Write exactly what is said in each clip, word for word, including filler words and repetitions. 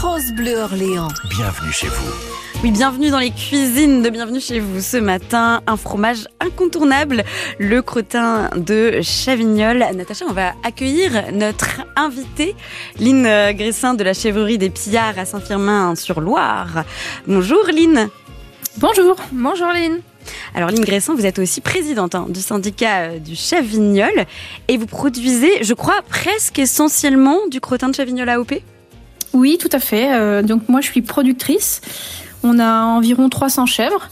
France Bleu Orléans. Bienvenue chez vous. Oui, bienvenue dans les cuisines de Bienvenue chez vous. Ce matin, un fromage incontournable, le crottin de Chavignol. Natacha, on va accueillir notre invitée, Line Gressin de la Chèvrerie des Pillards à Saint-Firmin-sur-Loire. Bonjour Line. Bonjour. Bonjour Line. Alors Line Gressin, vous êtes aussi présidente hein, du syndicat euh, du Chavignol et vous produisez, je crois, presque essentiellement du crottin de Chavignol A O P. Oui, tout à fait. Euh, donc moi, je suis productrice. On a environ trois cents chèvres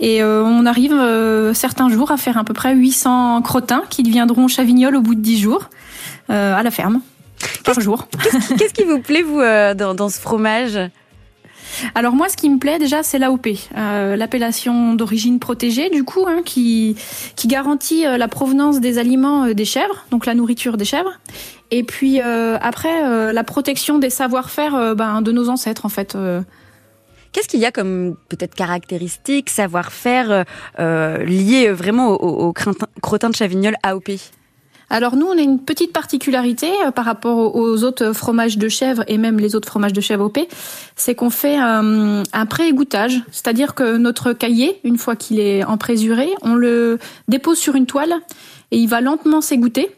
et euh, on arrive euh, certains jours à faire à peu près huit cents crottins qui deviendront Chavignol au bout de dix jours euh, à la ferme, par qu'est-ce, jour. Qu'est-ce qui, qu'est-ce qui vous plaît, vous, euh, dans, dans ce fromage ? Alors moi, ce qui me plaît déjà, c'est l'A O P, euh, l'appellation d'origine protégée, du coup, hein, qui, qui garantit euh, la provenance des aliments euh, des chèvres, donc la nourriture des chèvres. Et puis euh, après, euh, la protection des savoir-faire euh, ben, de nos ancêtres, en fait. Euh. Qu'est-ce qu'il y a comme peut-être caractéristiques, savoir-faire euh, liés vraiment au, au, au crottin de Chavignol A O P ? Alors nous, on a une petite particularité euh, par rapport aux autres fromages de chèvre et même les autres fromages de chèvre O P, c'est qu'on fait euh, un pré-égouttage, c'est-à-dire que notre caillé, une fois qu'il est emprésuré, on le dépose sur une toile et il va lentement s'égoutter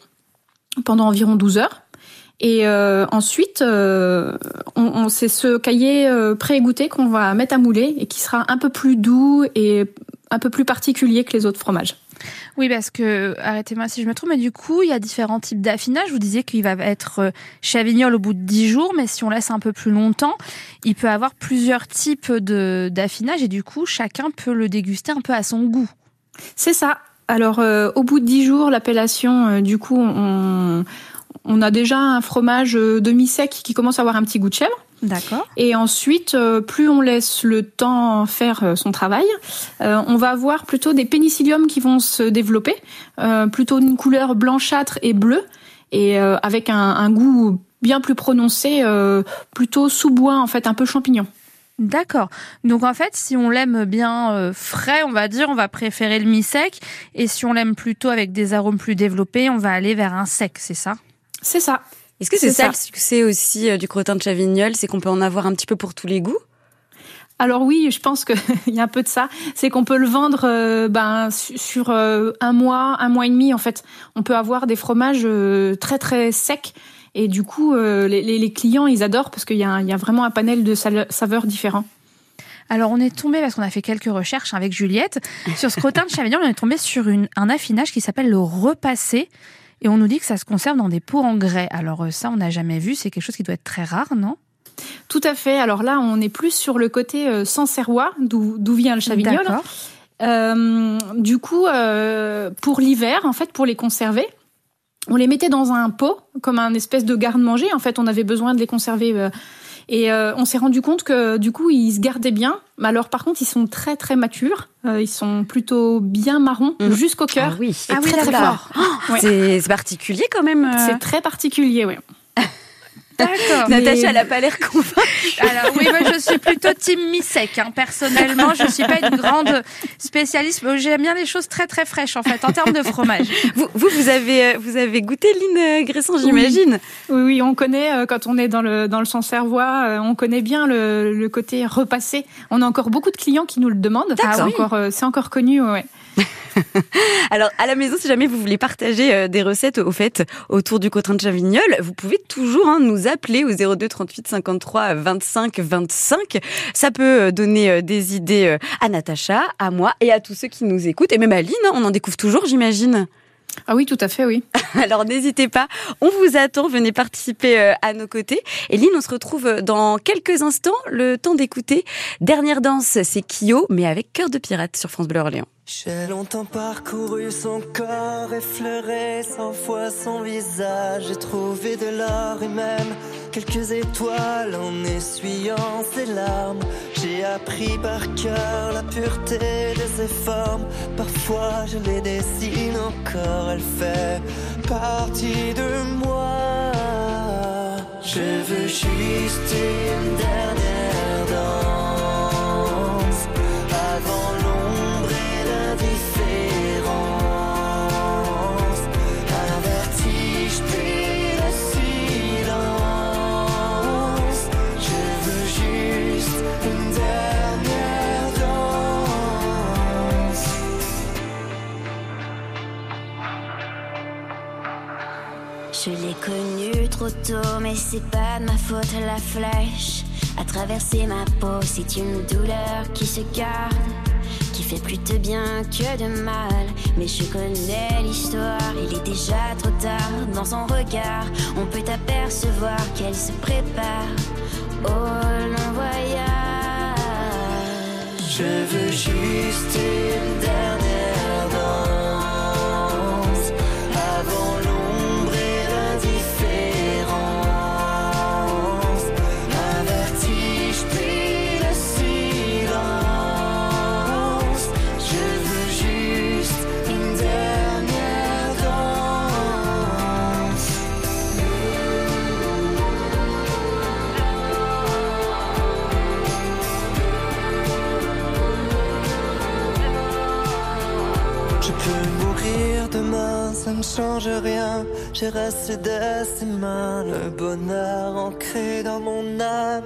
pendant environ douze heures. Et euh, ensuite, euh, on, on, c'est ce caillé euh, pré-égoutté qu'on va mettre à mouler et qui sera un peu plus doux et un peu plus particulier que les autres fromages. Oui, parce que, arrêtez-moi si je me trompe, mais du coup, il y a différents types d'affinage. Vous disiez qu'il va être Chavignol au bout de dix jours, mais si on laisse un peu plus longtemps, il peut avoir plusieurs types de, d'affinage et du coup, chacun peut le déguster un peu à son goût. C'est ça. Alors, euh, au bout de dix jours, l'appellation, euh, du coup, on, on a déjà un fromage demi-sec qui commence à avoir un petit goût de chèvre. D'accord. Et ensuite, plus on laisse le temps faire son travail, euh, on va avoir plutôt des pénicilliums qui vont se développer, euh, plutôt une couleur blanchâtre et bleue, et euh, avec un, un goût bien plus prononcé, euh, plutôt sous-bois, en fait, un peu champignon. D'accord. Donc en fait, si on l'aime bien euh, frais, on va dire, on va préférer le mi-sec, et si on l'aime plutôt avec des arômes plus développés, on va aller vers un sec, c'est ça ? C'est ça. Est-ce que c'est, c'est ça, ça le succès aussi euh, du crottin de Chavignol, c'est qu'on peut en avoir un petit peu pour tous les goûts ? Alors oui, je pense qu'il y a un peu de ça. C'est qu'on peut le vendre euh, ben, sur euh, un mois, un mois et demi en fait. On peut avoir des fromages euh, très très secs et du coup euh, les, les clients ils adorent parce qu'il y a, il y a vraiment un panel de saveurs différents. Alors on est tombé, parce qu'on a fait quelques recherches avec Juliette, sur ce crottin de Chavignol, on est tombé sur une, un affinage qui s'appelle le repassé. Et on nous dit que ça se conserve dans des pots en grès. Alors ça, on n'a jamais vu. C'est quelque chose qui doit être très rare, non ? Tout à fait. Alors là, on est plus sur le côté euh, Sancerrois, d'où, d'où vient le Chavignol. D'accord. Euh, du coup, euh, pour l'hiver, en fait, pour les conserver, on les mettait dans un pot, comme un espèce de garde-manger. En fait, on avait besoin de les conserver. Euh, et euh, on s'est rendu compte que, du coup, ils se gardaient bien. Mais alors, par contre, ils sont très, très matures. Euh, ils sont plutôt bien marrons, mmh. jusqu'au cœur. Ah oui, c'est ah oui, très, très fort. Oh, ouais. c'est, c'est particulier quand même. C'est très particulier, oui. D'accord. Natacha, mais... elle n'a pas l'air convaincue. Alors oui, moi je suis plutôt team mi-sec. Hein. Personnellement, je ne suis pas une grande spécialiste. J'aime bien les choses très très fraîches en fait, en termes de fromage. Vous, vous, vous, avez, vous avez goûté, Line Gressin, j'imagine ? Oui, oui, on connaît, quand on est dans le, dans le Sancerrois, on connaît bien le, le côté repassé. On a encore beaucoup de clients qui nous le demandent. D'accord. Ah, oui. encore, c'est encore connu, ouais. Alors, à la maison, si jamais vous voulez partager des recettes au fait autour du crottin de Chavignol, vous pouvez toujours hein, nous appeler au zéro deux trente-huit cinquante-trois vingt-cinq vingt-cinq. Ça peut donner des idées à Natacha, à moi et à tous ceux qui nous écoutent. Et même à Line, on en découvre toujours, j'imagine. Ah oui, tout à fait, oui. Alors, n'hésitez pas, on vous attend, venez participer à nos côtés. Et Line, on se retrouve dans quelques instants, le temps d'écouter Dernière Danse, c'est Kyo, mais avec Cœur de Pirate sur France Bleu Orléans. J'ai longtemps parcouru son corps, effleuré cent fois son visage. J'ai trouvé de l'or et même quelques étoiles en essuyant ses larmes. J'ai appris par cœur la pureté de ses formes. Parfois je les dessine encore, elle fait partie de moi. Je veux juste une dernière danse avant l'ombre et l'indifférence. Un vertige puis le silence. Je veux tôt, mais c'est pas de ma faute. La flèche a traversé ma peau. C'est une douleur qui se garde, qui fait plus de bien que de mal. Mais je connais l'histoire, il est déjà trop tard. Dans son regard, on peut apercevoir qu'elle se prépare au long voyage. Je veux juste une dernière danse avant l'ombre. Ça ne change rien, j'reste de ses mains. Le bonheur ancré dans mon âme,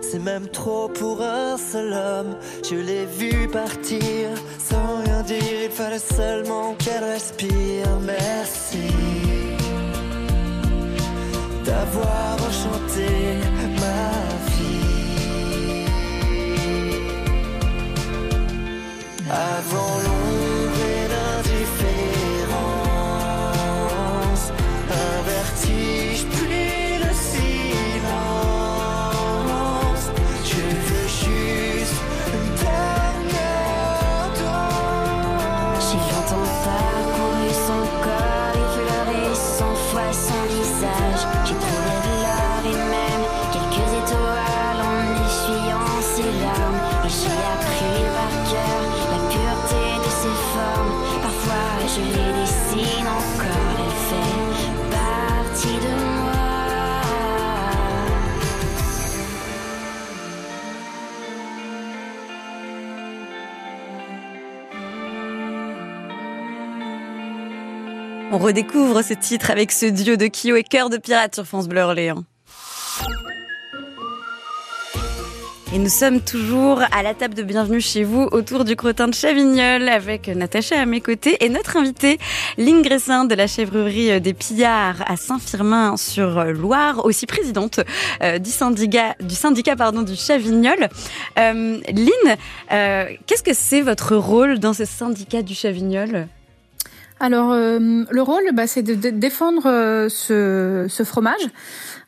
c'est même trop pour un seul homme. Je l'ai vu partir, sans rien dire. Il fallait seulement qu'elle respire. Merci d'avoir enchanté ma vie. Avant l'ombre et l'indifférence, un vertige plus le silence. Je veux juste une dernière danse. J'ai longtemps parcouru son corps, effleuré cent fois son visage. J'ai trouvé de l'or et même quelques étoiles en essuyant ses larmes. Et j'ai appris par cœur la pureté de ses formes. Parfois je les dessine encore, elle fait de moi. On redécouvre ce titre avec ce duo de Kyo et Cœur de Pirate sur France Bleu Orléans. Et nous sommes toujours à la table de bienvenue chez vous autour du crottin de Chavignol avec Natacha à mes côtés et notre invitée Line Gressin de la chèvrerie des Pillards à Saint-Firmin-sur-Loire, aussi présidente euh, du syndicat, du, syndicat pardon, du Chavignol. Euh, Line, euh, qu'est-ce que c'est votre rôle dans ce syndicat du Chavignol ? Alors, euh, le rôle, bah, c'est de, de défendre euh, ce, ce fromage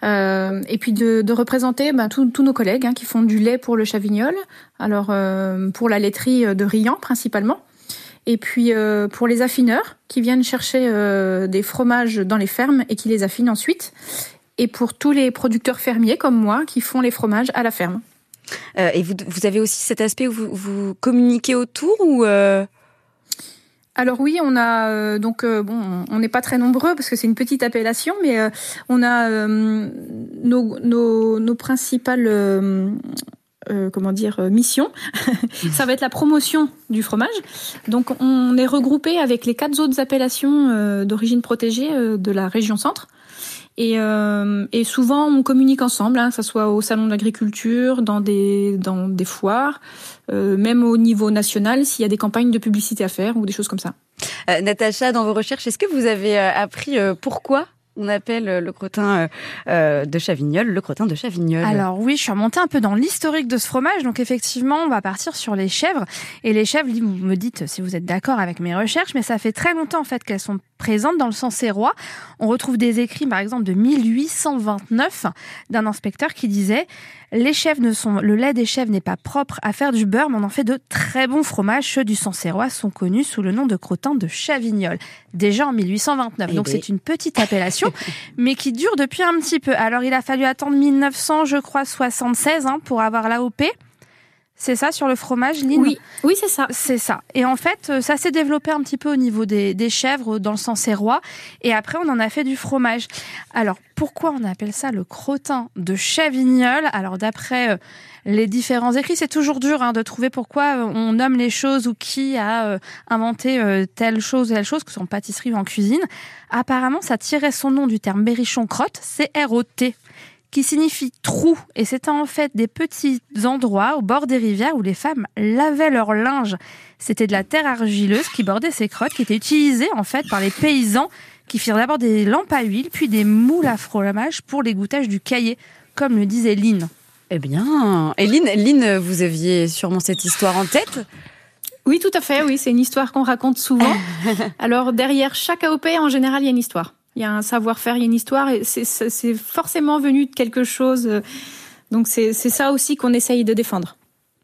euh, et puis de, de représenter bah, tous nos collègues hein, qui font du lait pour le Chavignol, alors euh, pour la laiterie de Rians principalement, et puis euh, pour les affineurs qui viennent chercher euh, des fromages dans les fermes et qui les affinent ensuite, et pour tous les producteurs fermiers comme moi qui font les fromages à la ferme. Euh, et vous, vous avez aussi cet aspect où vous, vous communiquez autour ou euh... Alors oui, on a euh, donc euh, bon, on n'est pas très nombreux parce que c'est une petite appellation, mais euh, on a euh, nos, nos, nos principales euh, euh, comment dire missions. Ça va être la promotion du fromage. Donc on est regroupé avec les quatre autres appellations euh, d'origine protégée euh, de la région Centre. Et, euh, et souvent, on communique ensemble, hein, que ce soit au salon de l'agriculture, dans des, dans des foires, euh, même au niveau national, s'il y a des campagnes de publicité à faire ou des choses comme ça. Euh, Natacha, dans vos recherches, est-ce que vous avez appris euh, pourquoi on appelle le crottin euh, de Chavignol le crottin de Chavignol? Alors oui, je suis remontée un peu dans l'historique de ce fromage. Donc effectivement, on va partir sur les chèvres. Et les chèvres, vous me dites si vous êtes d'accord avec mes recherches, mais ça fait très longtemps en fait qu'elles sont présentes dans le Sancerrois. On retrouve des écrits, par exemple, de mille huit cent vingt-neuf d'un inspecteur qui disait « Les chèvres ne sont, le lait des chèvres n'est pas propre à faire du beurre, mais on en fait de très bons fromages. Ceux du Sancerrois sont connus sous le nom de crottin de Chavignol. » Déjà en mille huit cent vingt-neuf. Et donc des... c'est une petite appellation. Mais qui dure depuis un petit peu. Alors, il a fallu attendre mille neuf cent, je crois, soixante-seize hein, pour avoir l'A O P. C'est ça, sur le fromage, Line ? Oui, oui, c'est ça. C'est ça. Et en fait, ça s'est développé un petit peu au niveau des, des chèvres, dans le Sancerrois. Et après, on en a fait du fromage. Alors, pourquoi on appelle ça le crottin de Chavignol ? Alors, d'après euh, les différents écrits, c'est toujours dur hein, de trouver pourquoi on nomme les choses ou qui a euh, inventé euh, telle chose ou telle chose, que ce soit en pâtisserie ou en cuisine. Apparemment, ça tirait son nom du terme berrichon crotte, C R O T, qui signifie trou, et c'était en fait des petits endroits au bord des rivières où les femmes lavaient leur linge. C'était de la terre argileuse qui bordait ces crottes, qui était utilisée en fait par les paysans qui firent d'abord des lampes à huile, puis des moules à fromage pour l'égouttage du caillé, comme le disait Line. Eh bien, et Line, Line, vous aviez sûrement cette histoire en tête ? Oui, tout à fait, oui, c'est une histoire qu'on raconte souvent. Alors, derrière chaque A O P, en général, il y a une histoire. Il y a un savoir-faire, il y a une histoire, et c'est, c'est forcément venu de quelque chose. Donc, c'est, c'est ça aussi qu'on essaye de défendre.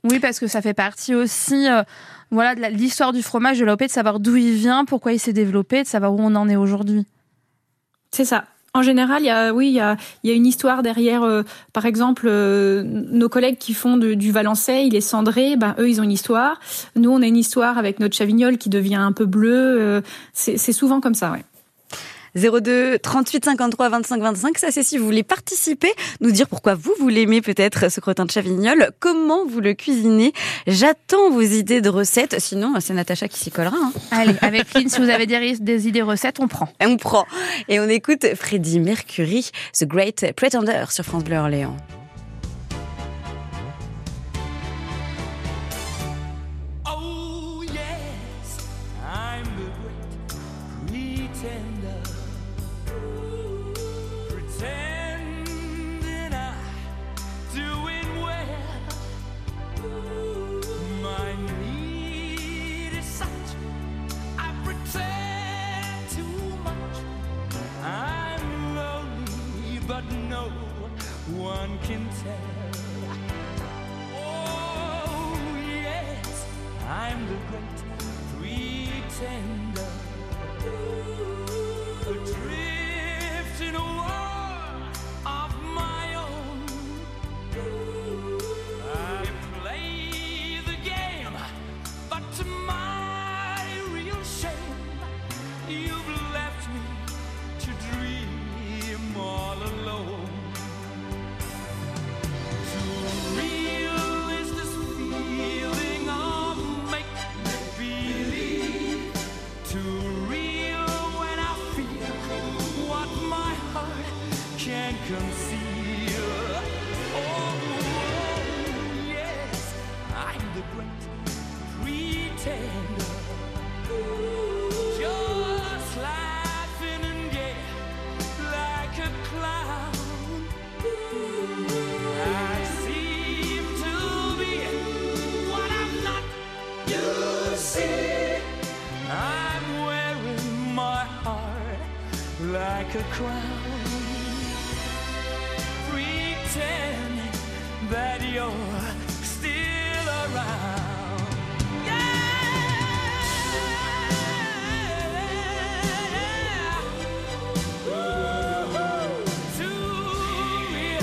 Oui, parce que ça fait partie aussi euh, voilà, de la, l'histoire du fromage, de l'A O P, de savoir d'où il vient, pourquoi il s'est développé, de savoir où on en est aujourd'hui. C'est ça. En général, il y a, oui, il y a, il y a une histoire derrière. Euh, par exemple, euh, nos collègues qui font de, du Valençay, les cendrés, ben, eux, ils ont une histoire. Nous, on a une histoire avec notre Chavignol qui devient un peu bleu. Euh, c'est, c'est souvent comme ça, ouais. zéro deux trente-huit cinquante-trois vingt-cinq vingt-cinq, ça c'est si vous voulez participer, nous dire pourquoi vous, vous l'aimez peut-être, ce crottin de Chavignol, comment vous le cuisinez. J'attends vos idées de recettes, sinon c'est Natacha qui s'y collera. Hein. Allez, avec Line, si vous avez des, des idées recettes, on prend. On prend. Et on écoute Freddie Mercury, The Great Pretender sur France Bleu Orléans. A crown, pretend that you're still around. Yeah, ooh, to me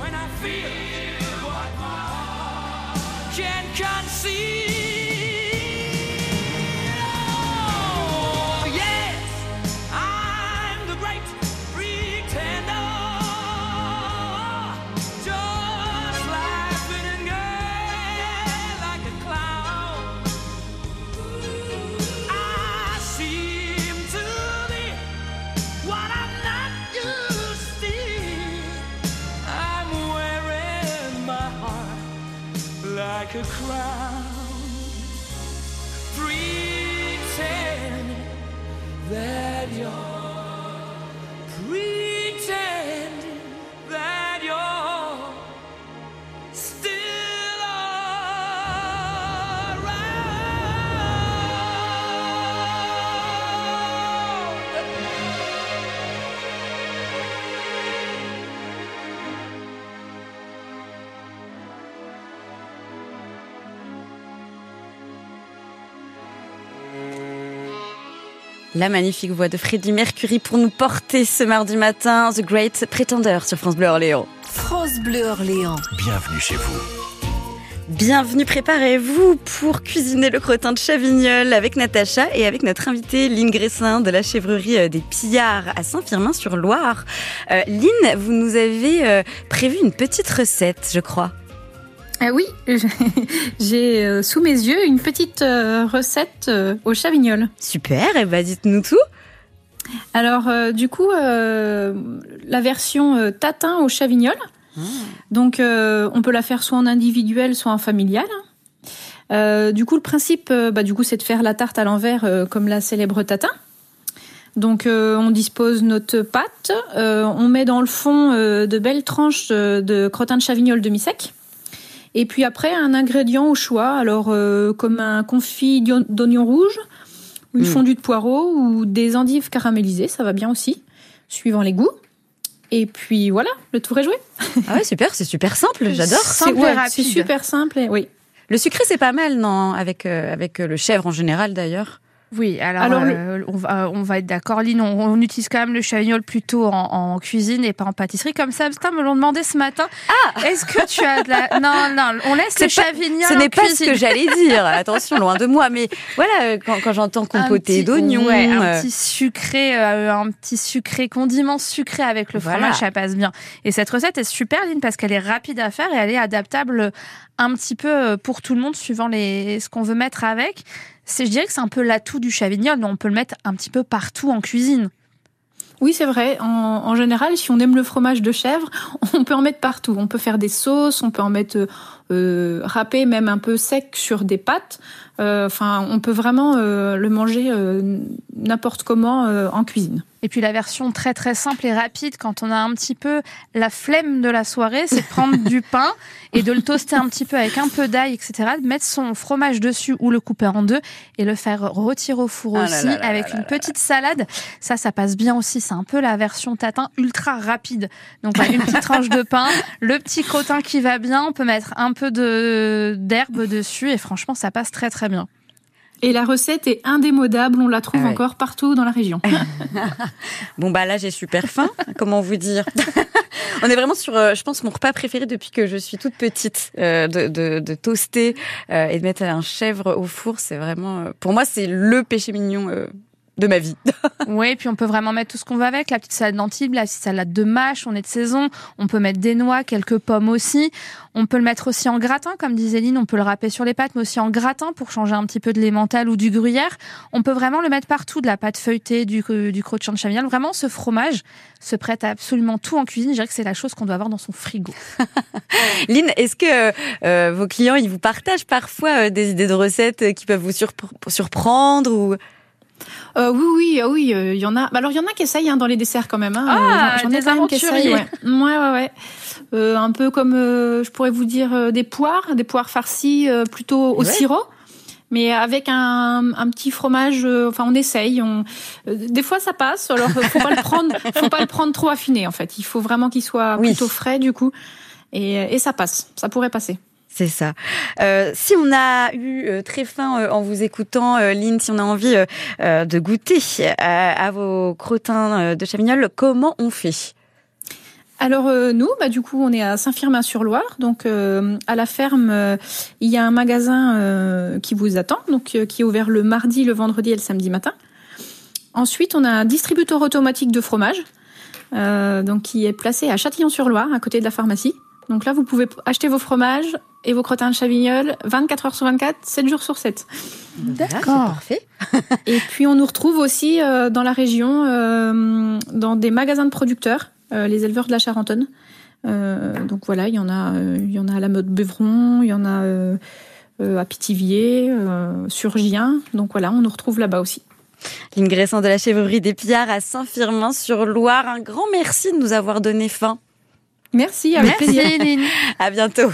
when I feel what my heart can't conceive. A crown, pretend that you're, pretend that you're still around. La magnifique voix de Freddie Mercury pour nous porter ce mardi matin The Great Pretender sur France Bleu Orléans. France Bleu Orléans. Bienvenue chez vous. Bienvenue, préparez-vous pour cuisiner le crottin de Chavignol avec Natacha et avec notre invitée Line Gressin de la Chèvrerie des Pillards à Saint-Firmin-sur-Loire. Euh, Line, vous nous avez euh, prévu une petite recette, je crois. Ah oui, j'ai sous mes yeux une petite recette au Chavignol. Super, et eh ben dites-nous tout. Alors euh, du coup, euh, la version euh, tatin au Chavignol. Mmh. Donc euh, on peut la faire soit en individuel, soit en familial. Euh, du coup, le principe, euh, bah du coup, c'est de faire la tarte à l'envers euh, comme la célèbre tatin. Donc euh, on dispose notre pâte, euh, on met dans le fond euh, de belles tranches de, de crottin de Chavignol demi-sec. Et puis après, un ingrédient au choix, alors euh, comme un confit d'oignons rouges, une mmh. fondue de poireaux ou des endives caramélisées, ça va bien aussi, suivant les goûts. Et puis voilà, le tour est joué. Ah ouais, super, c'est super simple, j'adore. Simple c'est, ouais, et rapide. C'est super simple, et, oui. Le sucré, c'est pas mal, non, avec, euh, avec le chèvre en général d'ailleurs. Oui, alors, alors euh, le... on, va, on va être d'accord, Line, on, on utilise quand même le Chavignol plutôt en, en cuisine et pas en pâtisserie. Comme ça, me l'ont demandé ce matin. Ah, est-ce que tu as de la... Non, non, on laisse c'est le Chavignol en cuisine. Ce n'est pas ce que j'allais dire, attention, loin de moi. Mais voilà, quand, quand j'entends compoter d'oignons... Ouais, euh... un petit sucré, euh, un petit sucré, condiment sucré avec le voilà. fromage, ça passe bien. Et cette recette est super, Line, parce qu'elle est rapide à faire et elle est adaptable un petit peu pour tout le monde, suivant les... ce qu'on veut mettre avec. C'est, je dirais que c'est un peu l'atout du Chavignol, mais on peut le mettre un petit peu partout en cuisine. Oui, c'est vrai. En, en général, si on aime le fromage de chèvre, on peut en mettre partout. On peut faire des sauces, on peut en mettre euh, râpé, même un peu sec sur des pâtes. Euh, enfin, on peut vraiment euh, le manger euh, n'importe comment euh, en cuisine. Et puis la version très très simple et rapide, quand on a un petit peu la flemme de la soirée, c'est de prendre du pain et de le toaster un petit peu avec un peu d'ail, et cetera. De mettre son fromage dessus ou le couper en deux et le faire retirer au four ah aussi là là là avec là là une là petite là salade. Ça, ça passe bien aussi. C'est un peu la version tatin ultra rapide. Donc là, une petite tranche de pain, le petit crottin qui va bien, on peut mettre un peu de, d'herbe dessus et franchement, ça passe très très bien. Et la recette est indémodable, on la trouve ouais. encore partout dans la région. Bon bah là j'ai super faim, comment vous dire. On est vraiment sur, je pense, mon repas préféré depuis que je suis toute petite, euh, de, de, de toaster euh, et de mettre un chèvre au four, c'est vraiment, euh, pour moi c'est le péché mignon euh, de ma vie. Oui, et puis on peut vraiment mettre tout ce qu'on veut avec, la petite salade d'Antibes, la petite salade de mâche, on est de saison, on peut mettre des noix, quelques pommes aussi, on peut le mettre aussi en gratin, comme disait Line, on peut le râper sur les pâtes, mais aussi en gratin pour changer un petit peu de l'emmental ou du gruyère. On peut vraiment le mettre partout, de la pâte feuilletée, du, du crottin de Chavignol. Vraiment, ce fromage se prête à absolument tout en cuisine. Je dirais que c'est la chose qu'on doit avoir dans son frigo. Line, est-ce que euh, vos clients, ils vous partagent parfois euh, des idées de recettes qui peuvent vous surp- surprendre ou... Euh, oui, oui, oui, il euh, y en a. Alors, il y en a qui essayent hein, dans les desserts quand même. Hein. Ah, j'en, j'en des aventuriers. Ouais, ouais, ouais. ouais. Euh, un peu comme, euh, je pourrais vous dire, euh, des poires, des poires farcies euh, plutôt au ouais. sirop, mais avec un, un petit fromage. Euh, enfin, on essaye. On... Des fois, ça passe. Alors, faut pas le prendre, faut pas le prendre trop affiné en fait. Il faut vraiment qu'il soit oui. plutôt frais du coup, et, et ça passe. Ça pourrait passer. C'est ça. Euh, si on a eu euh, très faim euh, en vous écoutant, euh, Line, si on a envie euh, de goûter euh, à vos crottins euh, de Chavignol, comment on fait ? Alors euh, nous, bah, du coup, on est à Saint-Firmin-sur-Loire. Donc euh, à la ferme, euh, il y a un magasin euh, qui vous attend, donc euh, qui est ouvert le mardi, le vendredi et le samedi matin. Ensuite, on a un distributeur automatique de fromage euh, donc, qui est placé à Châtillon-sur-Loire, à côté de la pharmacie. Donc là, vous pouvez acheter vos fromages et vos crottins de Chavignol vingt-quatre heures sur vingt-quatre, sept jours sur sept. D'accord, c'est parfait. Et puis, on nous retrouve aussi euh, dans la région, euh, dans des magasins de producteurs, euh, les éleveurs de la Charentonne. Euh, donc voilà, il y en a, euh, il y en a à la mode Beuvron, il y en a euh, euh, à Pithiviers, euh, sur Gien. Donc voilà, on nous retrouve là-bas aussi. Line Gressin de la Chèvrerie des Pillards à Saint-Firmin-sur-Loire. Un grand merci de nous avoir donné faim. Merci, avec plaisir. Merci, Line. À bientôt.